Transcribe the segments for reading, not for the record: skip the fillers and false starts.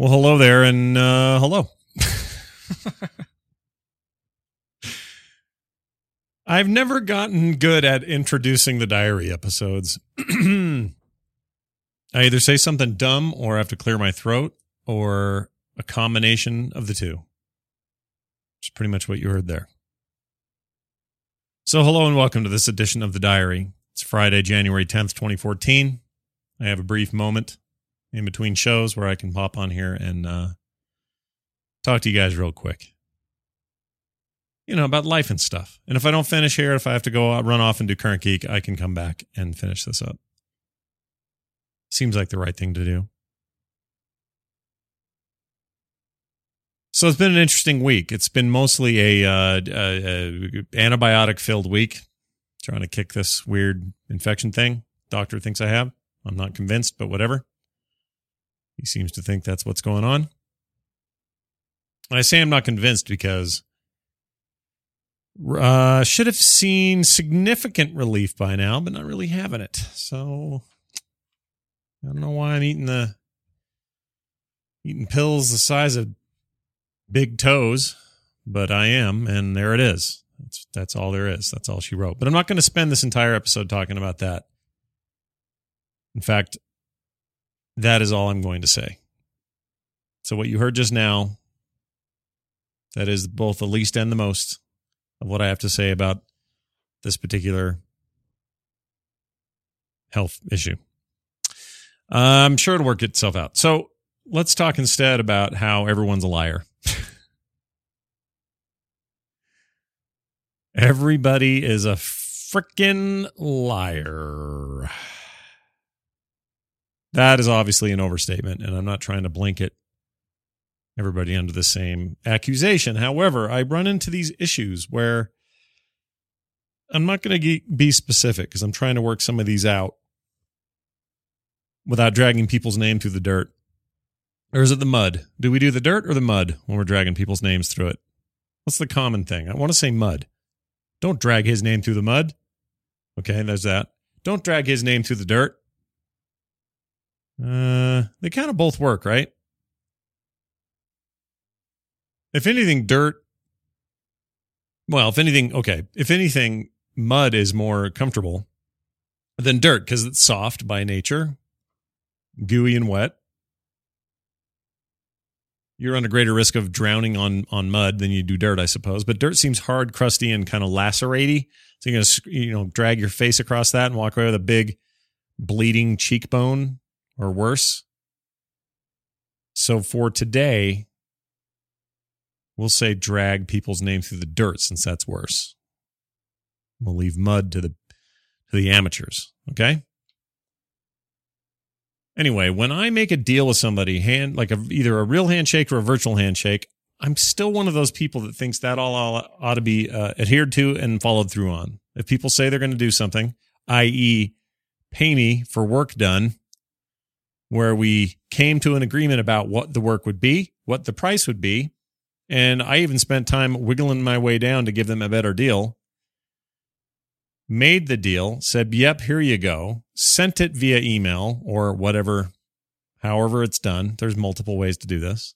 Well, hello there, and hello. I've never gotten good at introducing the diary episodes. I either say something dumb, or I have to clear my throat, or a combination of the two. Which is pretty much what you heard there. So hello and welcome to this edition of The Diary. It's Friday, January 10th, 2014. I have a brief moment in between shows where I can pop on here and talk to you guys real quick. You know, about life and stuff. And if I don't finish here, if I have to go out, run off and do Current Geek, I can come back and finish this up. Seems like the right thing to do. So it's been an interesting week. It's been mostly a antibiotic-filled week. Trying to kick this weird infection thing. Doctor thinks I have. I'm not convinced, but whatever. He seems to think that's what's going on. I say I'm not convinced because I should have seen significant relief by now, but not really having it. So I don't know why I'm eating pills the size of big toes, but I am, and there it is. That's all there is. That's all she wrote. But I'm not going to spend this entire episode talking about that. In fact, that is all I'm going to say. So what you heard just now, that is both the least and the most of what I have to say about this particular health issue. I'm sure it'll work itself out. So let's talk instead about how everyone's a liar. Everybody is a frickin' liar. That is obviously an overstatement, and I'm not trying to blanket everybody under the same accusation. However, I run into these issues where I'm not going to be specific because I'm trying to work some of these out without dragging people's name through the dirt. Or is it the mud? Do we do the dirt or the mud when we're dragging people's names through it? What's the common thing? I want to say mud. Don't drag his name through the mud. Okay, there's that. Don't drag his name through the dirt. They kind of both work, right? If anything, dirt. Well, if anything, okay. If anything, mud is more comfortable than dirt because it's soft by nature, gooey and wet. You're under greater risk of drowning on mud than you do dirt, I suppose. But dirt seems hard, crusty, and kind of laceratey. So you're gonna drag your face across that and walk away with a big bleeding cheekbone or worse. So for today, we'll say drag people's name through the dirt since that's worse. We'll leave mud to the amateurs. Okay. Anyway, when I make a deal with somebody, either a real handshake or a virtual handshake, I'm still one of those people that thinks that all ought to be adhered to and followed through on. If people say they're going to do something, i.e. pay me for work done, where we came to an agreement about what the work would be, what the price would be, and I even spent time wiggling my way down to give them a better deal, made the deal, said, yep, here you go, sent it via email or whatever, however it's done. There's multiple ways to do this.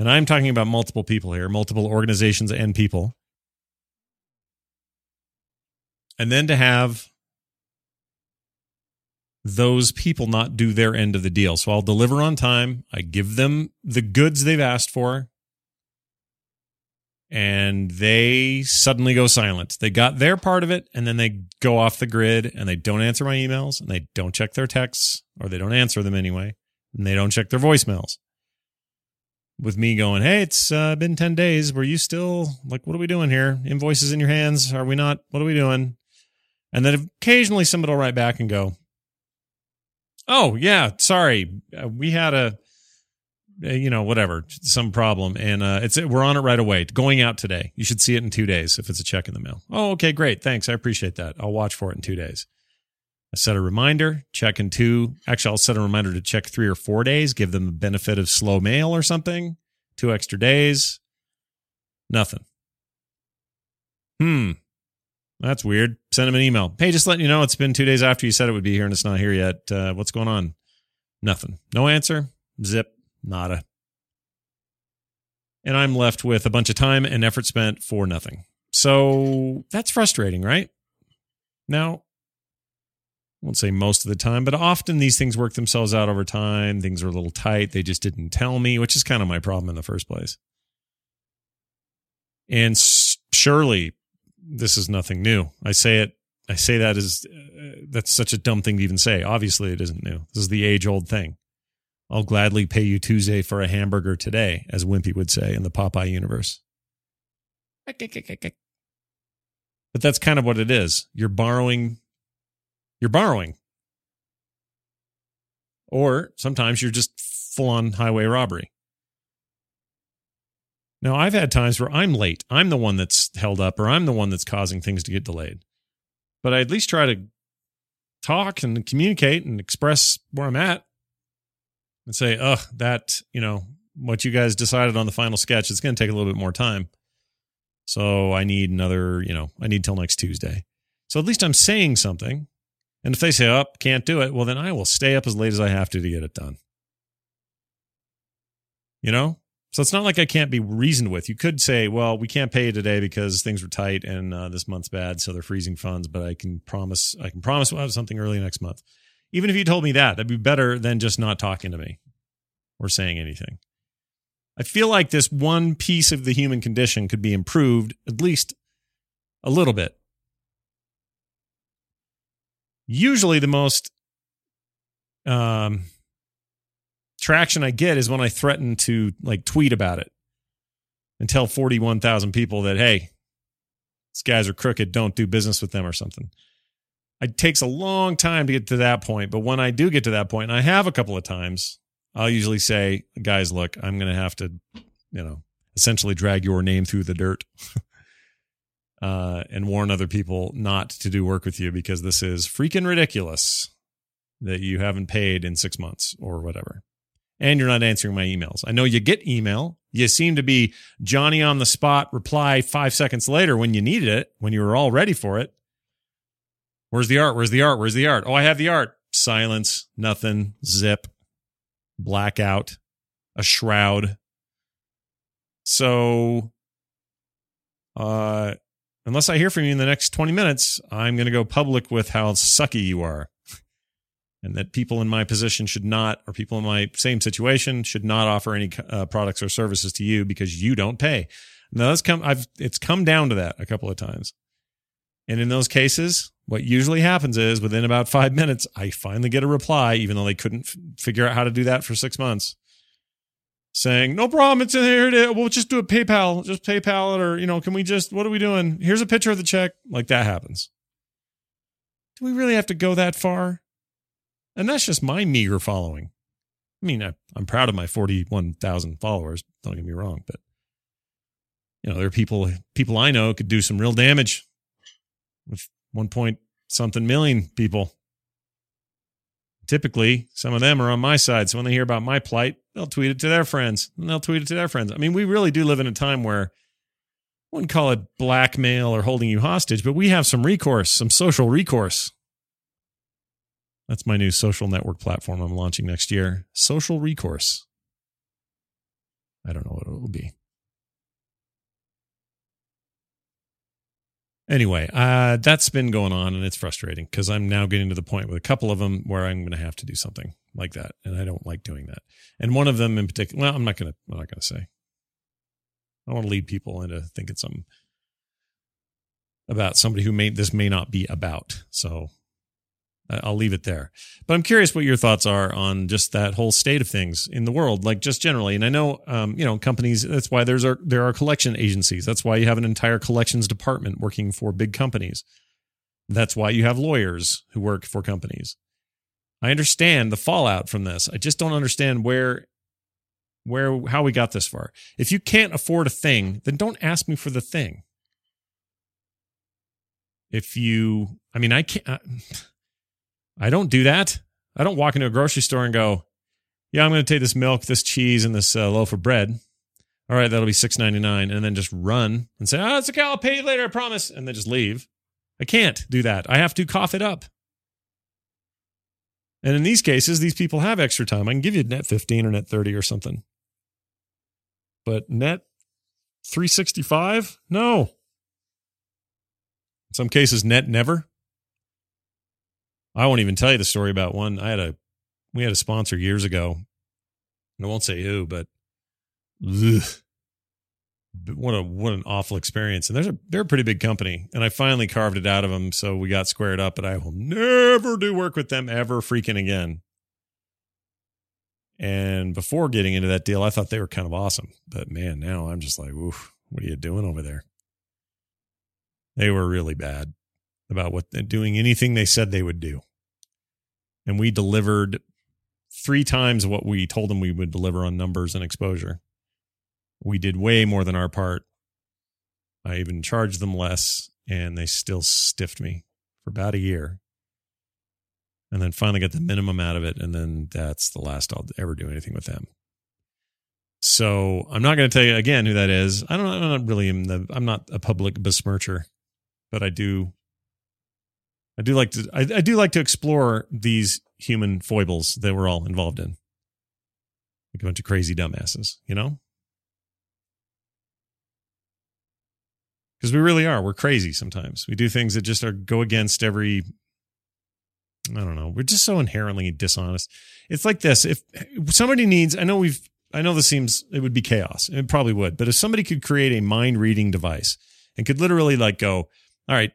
And I'm talking about multiple people here, multiple organizations and people. And then to have those people not do their end of the deal. So I'll deliver on time. I give them the goods they've asked for. And they suddenly go silent. They got their part of it, and then they go off the grid, and they don't answer my emails, and they don't check their texts, or they don't answer them anyway, and they don't check their voicemails. With me going, hey, it's been 10 days. Were you still, what are we doing here? Invoices in your hands? Are we not? What are we doing? And then occasionally somebody will write back and go, oh, yeah, sorry. We had some problem, and we're on it right away. Going out today. You should see it in 2 days if it's a check in the mail. Oh, okay, great, thanks, I appreciate that. I'll watch for it in 2 days. I set a reminder, check in two. Actually, I'll set a reminder to check 3 or 4 days. Give them the benefit of slow mail or something. 2 extra days. Nothing. That's weird. Send them an email. Hey, just letting you know it's been 2 days after you said it would be here and it's not here yet. What's going on? Nothing. No answer. Zip. Nada. And I'm left with a bunch of time and effort spent for nothing. So that's frustrating, right? Now, I won't say most of the time, but often these things work themselves out over time. Things are a little tight. They just didn't tell me, which is kind of my problem in the first place. And surely this is nothing new. I say it. I say that is that's such a dumb thing to even say. Obviously, it isn't new. This is the age-old thing. I'll gladly pay you Tuesday for a hamburger today, as Wimpy would say in the Popeye universe. But that's kind of what it is. You're borrowing. You're borrowing. Or sometimes you're just full-on highway robbery. Now, I've had times where I'm late. I'm the one that's held up, or I'm the one that's causing things to get delayed. But I at least try to talk and communicate and express where I'm at and say, ugh, that, you know, what you guys decided on the final sketch, it's going to take a little bit more time. So I need another, you know, I need till next Tuesday. So at least I'm saying something. And if they say, oh, can't do it, well, then I will stay up as late as I have to get it done. You know? So it's not like I can't be reasoned with. You could say, well, we can't pay you today because things were tight and this month's bad, so they're freezing funds, but I can promise we'll have something early next month. Even if you told me that, that'd be better than just not talking to me or saying anything. I feel like this one piece of the human condition could be improved at least a little bit. Usually the most traction I get is when I threaten to like tweet about it and tell 41,000 people that, hey, these guys are crooked, don't do business with them or something. It takes a long time to get to that point, but when I do get to that point, and I have a couple of times, I'll usually say, guys, look, I'm going to have to, you know, essentially drag your name through the dirt. And warn other people not to do work with you because this is freaking ridiculous that you haven't paid in 6 months or whatever. And you're not answering my emails. I know you get email. You seem to be Johnny on the spot reply 5 seconds later when you needed it, when you were all ready for it. Where's the art? Where's the art? Where's the art? Oh, I have the art. Silence. Nothing. Zip. Blackout. A shroud. So, unless I hear from you in the next 20 minutes, I'm going to go public with how sucky you are and that people in my position should not, or people in my same situation should not offer any products or services to you because you don't pay. Now, it's come down to that a couple of times. And in those cases, what usually happens is within about 5 minutes, I finally get a reply, even though they couldn't figure out how to do that for 6 months. Saying, no problem, it's in here, we'll just do a PayPal, just PayPal it, or, you know, can we just, what are we doing? Here's a picture of the check. Like, that happens. Do we really have to go that far? And that's just my meager following. I mean, I'm proud of my 41,000 followers, don't get me wrong, but, you know, there are people I know could do some real damage with 1.something million people. Typically, some of them are on my side. So when they hear about my plight, they'll tweet it to their friends and they'll tweet it to their friends. I mean, we really do live in a time where I wouldn't call it blackmail or holding you hostage, but we have some recourse, some social recourse. That's my new social network platform I'm launching next year. Social recourse. I don't know what it will be. Anyway, that's been going on and it's frustrating because I'm now getting to the point with a couple of them where I'm going to have to do something like that. And I don't like doing that. And one of them in particular, well, I'm not going to say. I don't want to lead people into thinking something about somebody who this may not be about. So I'll leave it there. But I'm curious what your thoughts are on just that whole state of things in the world, like just generally. And I know, you know, companies, that's why there are collection agencies. That's why you have an entire collections department working for big companies. That's why you have lawyers who work for companies. I understand the fallout from this. I just don't understand how we got this far. If you can't afford a thing, then don't ask me for the thing. I don't do that. I don't walk into a grocery store and go, yeah, I'm going to take this milk, this cheese, and this loaf of bread. All right, that'll be $6.99. And then just run and say, oh, it's okay, I'll pay you later, I promise. And then just leave. I can't do that. I have to cough it up. And in these cases, these people have extra time. I can give you net 15 or net 30 or something. But net 365? No. In some cases, net never. I won't even tell you the story about one. We had a sponsor years ago. I won't say who, but ugh, what an awful experience. And they're a pretty big company, and I finally carved it out of them, so we got squared up. But I will never do work with them ever freaking again. And before getting into that deal, I thought they were kind of awesome. But man, now I'm just like, oof, what are you doing over there? They were really bad about doing anything they said they would do. And we delivered 3 times what we told them we would deliver on numbers and exposure. We did way more than our part. I even charged them less, and they still stiffed me for about a year. And then finally got the minimum out of it, and then that's the last I'll ever do anything with them. So I'm not going to tell you again who that is. I'm not a public besmircher, but I do like to explore these human foibles that we're all involved in. Like a bunch of crazy dumbasses, you know? Because we really are. We're crazy sometimes. We do things that just go against every, I don't know. We're just so inherently dishonest. It's like this. If somebody needs, it would be chaos. It probably would. But if somebody could create a mind reading device and could literally like go, all right,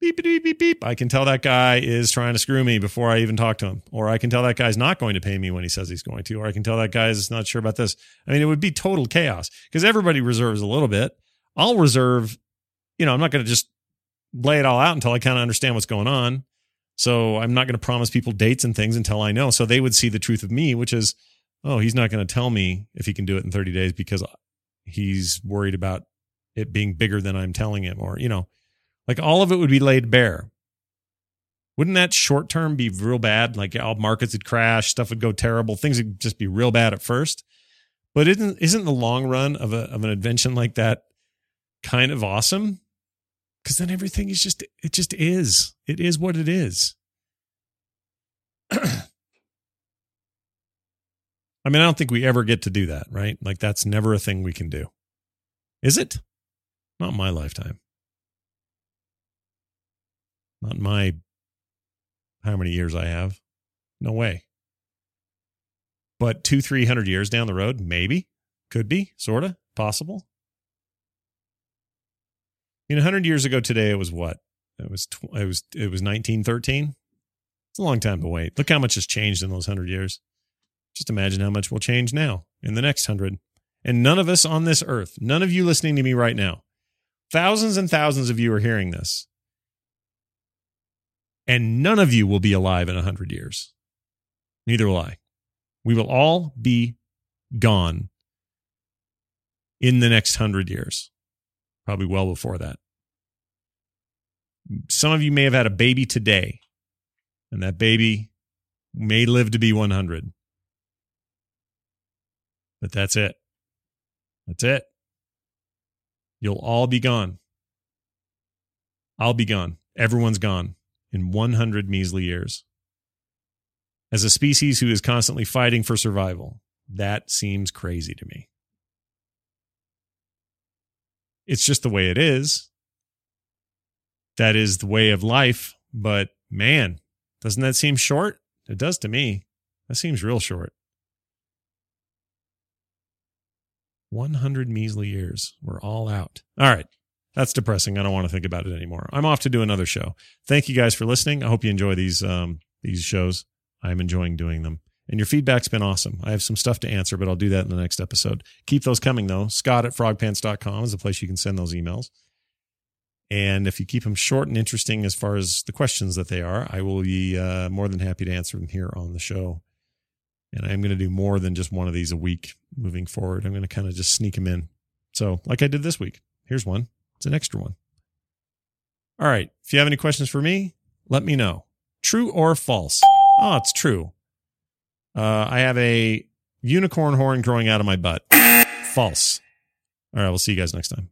beep, beep, beep, beep. I can tell that guy is trying to screw me before I even talk to him. Or I can tell that guy's not going to pay me when he says he's going to. Or I can tell that guy's not sure about this. I mean, it would be total chaos because everybody reserves a little bit. I'll reserve, I'm not going to just lay it all out until I kind of understand what's going on. So I'm not going to promise people dates and things until I know. So they would see the truth of me, which is, oh, he's not going to tell me if he can do it in 30 days because he's worried about it being bigger than I'm telling him or, like all of it would be laid bare. Wouldn't that short term be real bad? Like all markets would crash, stuff would go terrible, things would just be real bad at first. But isn't the long run of an invention like that kind of awesome? Because then everything is just is. It is what it is. I mean, I don't think we ever get to do that, right? Like that's never a thing we can do. Is it? Not in my lifetime. Not in my, how many years I have. No way. But 200-300 years down the road, maybe, could be, sort of, possible. 100 years ago today, it was what? It was 1913. It's a long time to wait. Look how much has changed in those 100 years. Just imagine how much will change now in the next 100. And none of us on this earth, none of you listening to me right now, thousands and thousands of you are hearing this. And none of you will be alive in 100 years. Neither will I. We will all be gone in the next 100 years. Probably well before that. Some of you may have had a baby today, and that baby may live to be 100. But that's it. That's it. You'll all be gone. I'll be gone. Everyone's gone in 100 measly years. As a species who is constantly fighting for survival, that seems crazy to me. It's just the way it is. That is the way of life. But man, doesn't that seem short? It does to me. That seems real short. 100 measly years. We're all out. All right. That's depressing. I don't want to think about it anymore. I'm off to do another show. Thank you guys for listening. I hope you enjoy these shows. I'm enjoying doing them. And your feedback's been awesome. I have some stuff to answer, but I'll do that in the next episode. Keep those coming, though. Scott@frogpants.com is the place you can send those emails. And if you keep them short and interesting as far as the questions that they are, I will be more than happy to answer them here on the show. And I'm going to do more than just one of these a week moving forward. I'm going to kind of just sneak them in. So like I did this week. Here's one. It's an extra one. All right. If you have any questions for me, let me know. True or false? Oh, it's true. I have a unicorn horn growing out of my butt. False. All right, we'll see you guys next time.